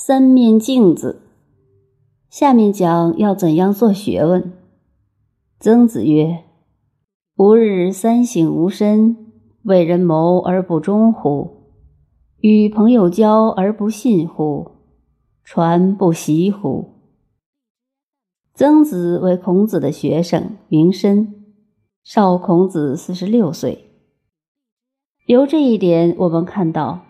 三面镜子。下面讲要怎样做学问。曾子曰：吾日三省吾身，为人谋而不忠乎？与朋友交而不信乎？传不习乎？曾子为孔子的学生，名申，少孔子46岁。由这一点我们看到，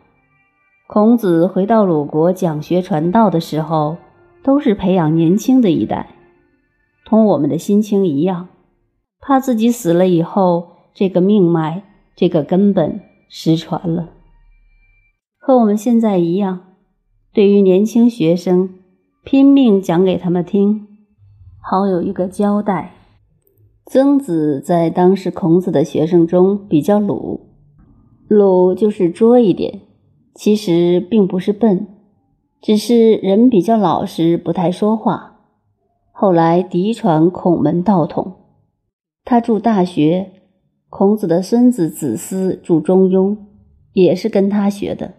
孔子回到鲁国讲学传道的时候，都是培养年轻的一代，同我们的心情一样，怕自己死了以后，这个命脉，这个根本失传了。和我们现在一样，对于年轻学生，拼命讲给他们听，好有一个交代。曾子在当时孔子的学生中比较鲁，鲁就是拙一点，其实并不是笨，只是人比较老实，不太说话。后来嫡传孔门道统，他著《大学》，孔子的孙子子思著《中庸》，也是跟他学的。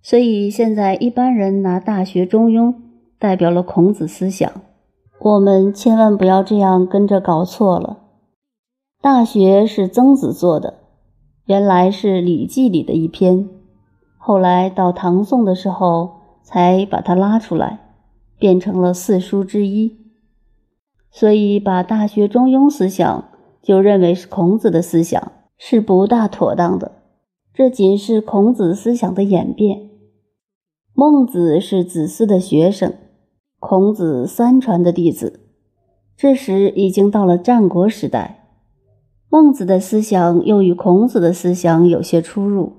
所以现在一般人拿《大学》《中庸》代表了孔子思想，我们千万不要这样跟着搞错了。《大学》是曾子做的，原来是《礼记》里的一篇，后来到唐宋的时候才把它拉出来，变成了四书之一。所以把《大学》《中庸》思想就认为是孔子的思想，是不大妥当的。这仅是孔子思想的演变。孟子是子思的学生，孔子三传的弟子。这时已经到了战国时代，孟子的思想又与孔子的思想有些出入。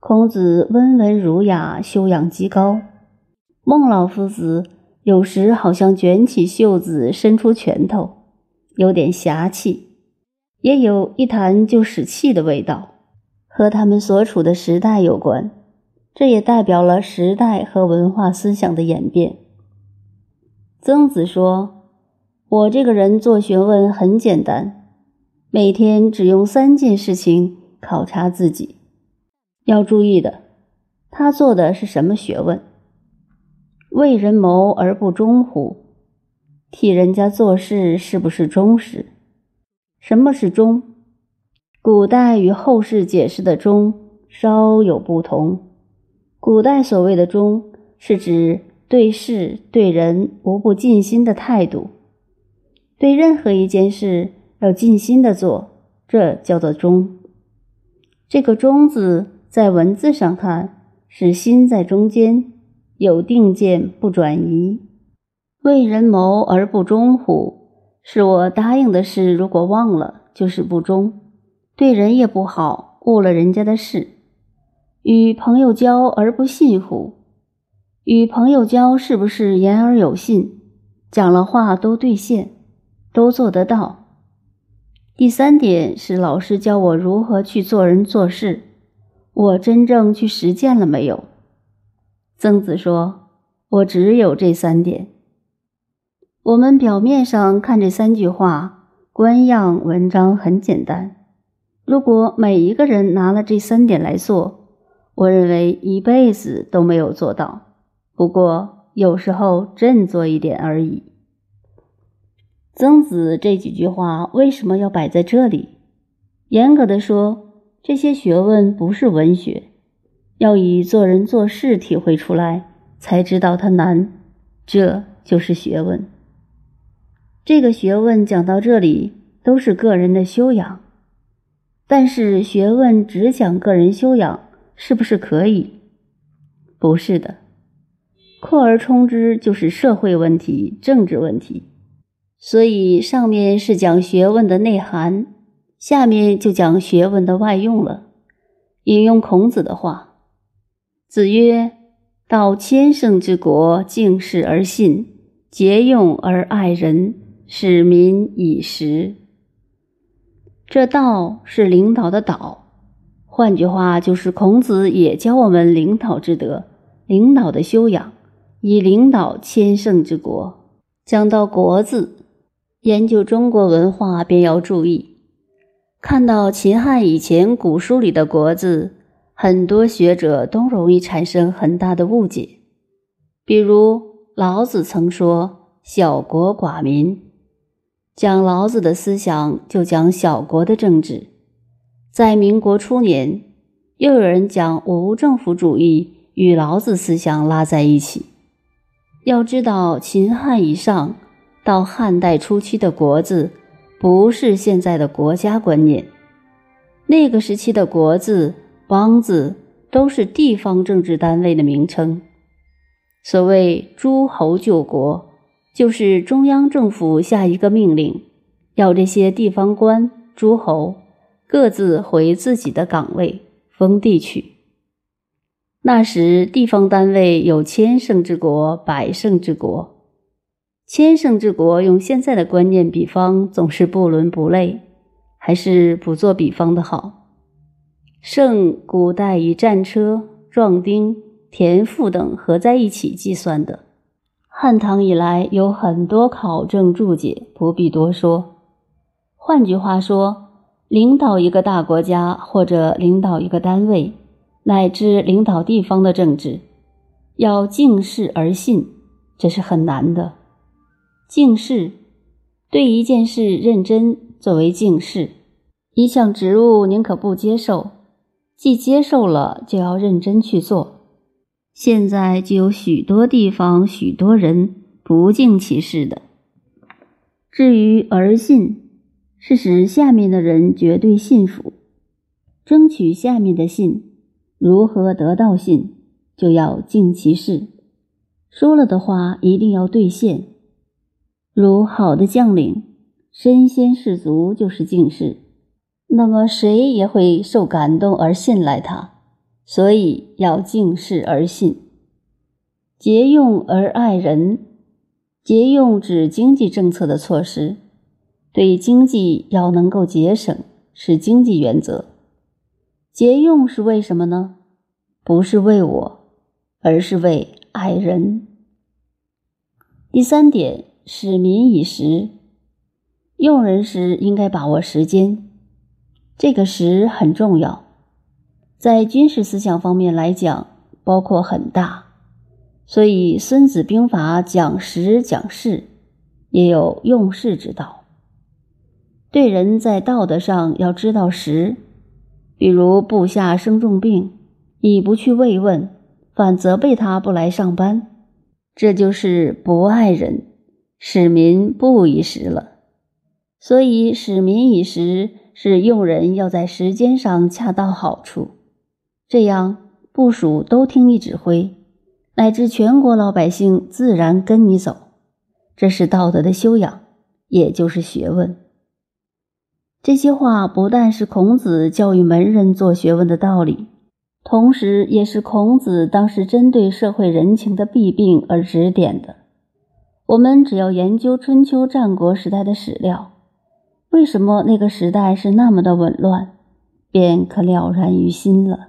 孔子温文儒雅，修养极高，孟老夫子有时好像卷起袖子伸出拳头，有点侠气，也有一谈就使气的味道，和他们所处的时代有关，这也代表了时代和文化思想的演变。曾子说：我这个人做学问很简单，每天只用3件事情考察自己。要注意的，他做的是什么学问？为人谋而不忠乎？替人家做事是不是忠实？什么是忠？古代与后世解释的忠稍有不同。古代所谓的忠，是指对事对人无不尽心的态度，对任何一件事要尽心的做，这叫做忠。这个忠字在文字上看是心在中间，有定见不转移。为人谋而不忠乎？是我答应的事如果忘了就是不忠，对人也不好，误了人家的事。与朋友交而不信乎？与朋友交是不是言而有信，讲了话都兑现，都做得到？第3点是老师教我如何去做人做事，我真正去实践了没有？曾子说：我只有这3点。我们表面上看这3句话，官样文章很简单，如果每一个人拿了这3点来做，我认为一辈子都没有做到，不过有时候振作一点而已。曾子这几句话为什么要摆在这里？严格的说，这些学问不是文学，要以做人做事体会出来，才知道它难，这就是学问。这个学问讲到这里都是个人的修养，但是学问只讲个人修养是不是可以？不是的，扩而充之就是社会问题、政治问题。所以上面是讲学问的内涵，下面就讲学问的外用了。引用孔子的话，子曰：道千乘之国，敬事而信，节用而爱人，使民以时。这道是领导的导，换句话就是孔子也教我们领导之德，领导的修养，以领导千乘之国。讲到国字，研究中国文化便要注意，看到秦汉以前古书里的国字，很多学者都容易产生很大的误解，比如老子曾说小国寡民，讲老子的思想就讲小国的政治。在民国初年，又有人将无政府主义与老子思想拉在一起。要知道，秦汉以上到汉代初期的国字不是现在的国家观念，那个时期的国字、邦字都是地方政治单位的名称。所谓诸侯救国，就是中央政府下一个命令，要这些地方官、诸侯各自回自己的岗位封地去。那时地方单位有千乘之国、百乘之国。千乘之国用现在的观念比方总是不伦不类，还是不做比方的好。乘古代以战车、壮丁、田赋等合在一起计算的，汉唐以来有很多考证注解，不必多说。换句话说，领导一个大国家或者领导一个单位，乃至领导地方的政治，要敬事而信，这是很难的。敬事，对一件事认真作为敬事，一项职务宁可不接受，既接受了就要认真去做。现在就有许多地方、许多人不敬其事的。至于而信，是使下面的人绝对信服，争取下面的信，如何得到信，就要敬其事。说了的话一定要兑现。如好的将领，身先士卒就是敬事，那么谁也会受感动而信赖他。所以要敬事而信，节用而爱人。节用指经济政策的措施，对经济要能够节省，是经济原则。节用是为什么呢？不是为我，而是为爱人。第三点，使民以时。用人时应该把握时间，这个时很重要。在军事思想方面来讲，包括很大，所以《孙子兵法》讲时讲事，也有用事之道。对人在道德上要知道时，比如部下生重病，你不去慰问，反责备他不来上班，这就是不爱人，使民不以时了。所以使民以时，是用人要在时间上恰到好处。这样部署都听你指挥，乃至全国老百姓自然跟你走，这是道德的修养，也就是学问。这些话不但是孔子教育门人做学问的道理，同时也是孔子当时针对社会人情的弊病而指点的。我们只要研究春秋战国时代的史料，为什么那个时代是那么的紊乱，便可了然于心了。